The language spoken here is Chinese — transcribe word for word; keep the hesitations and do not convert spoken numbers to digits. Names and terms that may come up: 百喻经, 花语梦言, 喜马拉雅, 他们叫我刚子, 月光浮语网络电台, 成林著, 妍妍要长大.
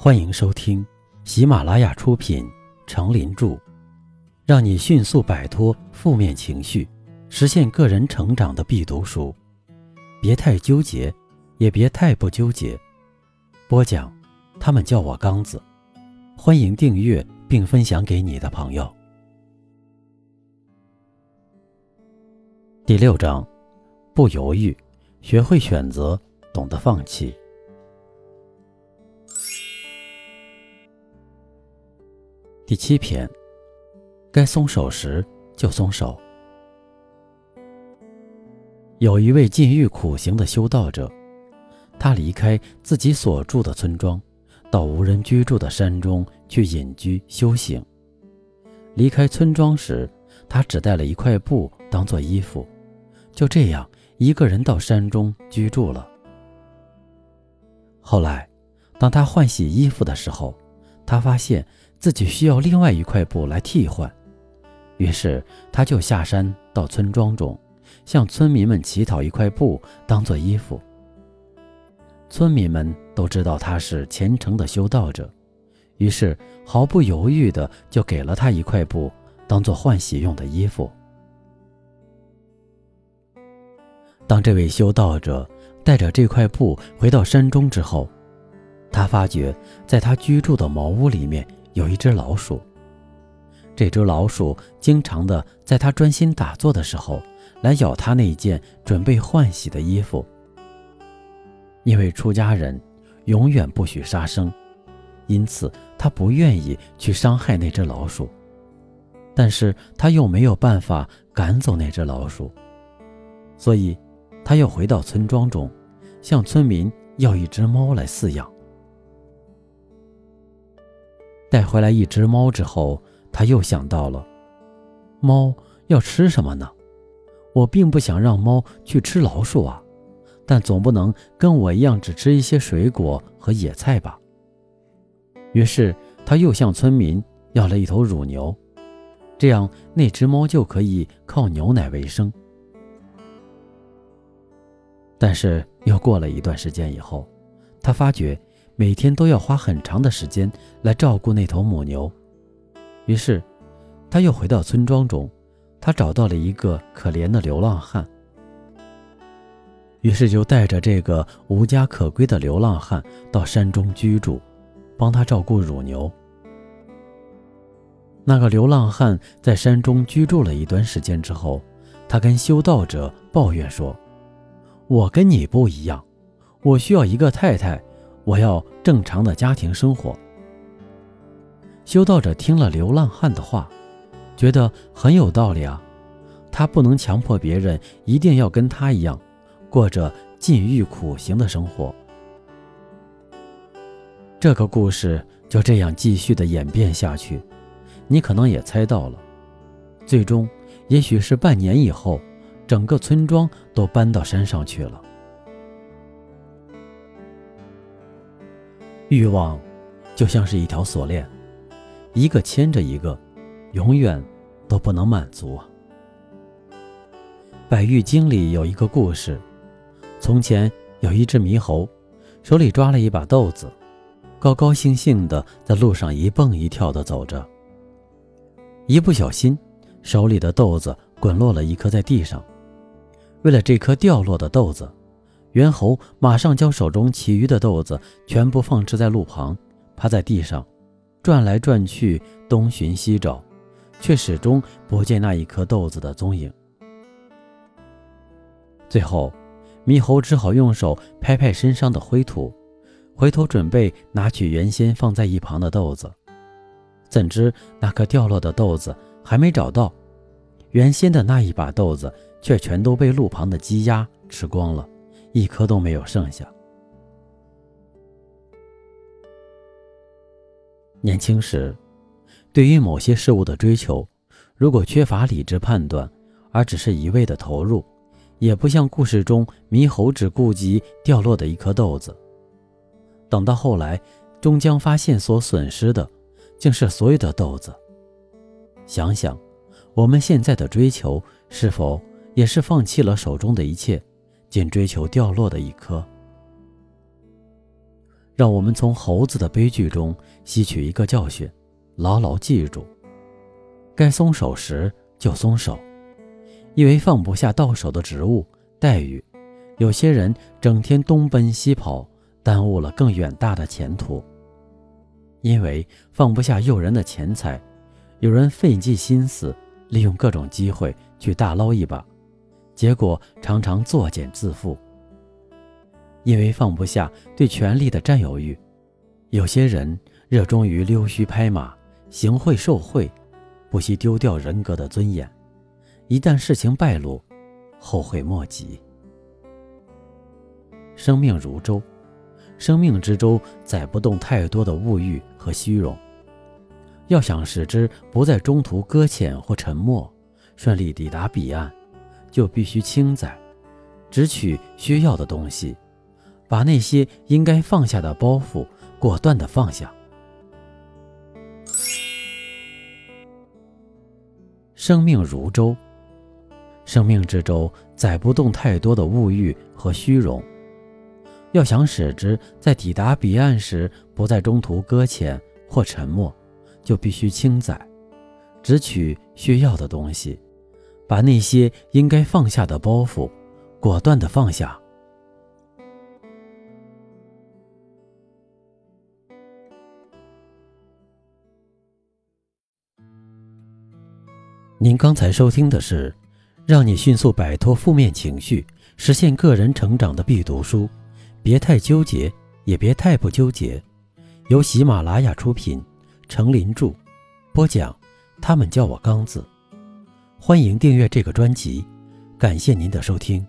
欢迎收听喜马拉雅出品《成林著》，让你迅速摆脱负面情绪，实现个人成长的必读书。别太纠结，也别太不纠结。播讲，他们叫我刚子。欢迎订阅并分享给你的朋友。第六章，不犹豫，学会选择，懂得放弃。第七篇，该松手时就松手。有一位禁欲苦行的修道者，他离开自己所住的村庄，到无人居住的山中去隐居修行。离开村庄时，他只带了一块布当作衣服，就这样一个人到山中居住了。后来当他换洗衣服的时候，他发现自己需要另外一块布来替换，于是他就下山到村庄中，向村民们乞讨一块布当作衣服。村民们都知道他是虔诚的修道者，于是毫不犹豫地就给了他一块布当作换洗用的衣服。当这位修道者带着这块布回到山中之后，他发觉在他居住的茅屋里面有一只老鼠。这只老鼠经常的在他专心打坐的时候来咬他那件准备换洗的衣服。因为出家人永远不许杀生，因此他不愿意去伤害那只老鼠，但是他又没有办法赶走那只老鼠，所以他又回到村庄中，向村民要一只猫来饲养。带回来一只猫之后，他又想到了，猫要吃什么呢？我并不想让猫去吃老鼠啊，但总不能跟我一样只吃一些水果和野菜吧。于是他又向村民要了一头乳牛，这样那只猫就可以靠牛奶为生。但是又过了一段时间以后，他发觉每天都要花很长的时间来照顾那头母牛，于是他又回到村庄中，他找到了一个可怜的流浪汉，于是就带着这个无家可归的流浪汉到山中居住，帮他照顾乳牛。那个流浪汉在山中居住了一段时间之后，他跟修道者抱怨说，我跟你不一样，我需要一个太太，我要正常的家庭生活。修道者听了流浪汉的话，觉得很有道理啊，他不能强迫别人一定要跟他一样，过着禁欲苦行的生活。这个故事就这样继续的演变下去，你可能也猜到了，最终也许是半年以后，整个村庄都搬到山上去了。欲望就像是一条锁链，一个牵着一个，永远都不能满足啊。《百喻经》里有一个故事，从前有一只猕猴，手里抓了一把豆子，高高兴兴地在路上一蹦一跳地走着。一不小心，手里的豆子滚落了一颗在地上。为了这颗掉落的豆子，猿猴马上将手中其余的豆子全部放置在路旁，趴在地上转来转去，东寻西找，却始终不见那一颗豆子的踪影。最后猕猴只好用手拍拍身上的灰土，回头准备拿取原先放在一旁的豆子，怎知那颗掉落的豆子还没找到，原先的那一把豆子却全都被路旁的鸡鸭吃光了，一颗都没有剩下。年轻时，对于某些事物的追求，如果缺乏理智判断，而只是一味的投入，也不像故事中猕猴只顾及掉落的一颗豆子。等到后来，终将发现所损失的，竟是所有的豆子。想想，我们现在的追求，是否也是放弃了手中的一切？仅追求掉落的一颗。让我们从猴子的悲剧中吸取一个教训，牢牢记住，该松手时就松手。因为放不下到手的职务待遇，有些人整天东奔西跑，耽误了更远大的前途。因为放不下诱人的钱财，有人费尽心思利用各种机会去大捞一把，结果常常作茧自缚。因为放不下对权力的占有欲，有些人热衷于溜须拍马，行贿受贿，不惜丢掉人格的尊严，一旦事情败露，后悔莫及。生命如舟，生命之舟载不动太多的物欲和虚荣，要想使之不在中途搁浅或沉没，顺利抵达彼岸，就必须轻载，只取需要的东西，把那些应该放下的包袱果断地放下。生命如舟，生命之舟载不动太多的物欲和虚荣，要想使之在抵达彼岸时不在中途搁浅或沉没，就必须轻载，只取需要的东西，把那些应该放下的包袱果断地放下。您刚才收听的是让你迅速摆脱负面情绪，实现个人成长的必读书，别太纠结，也别太不纠结。由喜马拉雅出品，程林著，播讲，他们叫我刚子。欢迎订阅这个专辑，感谢您的收听。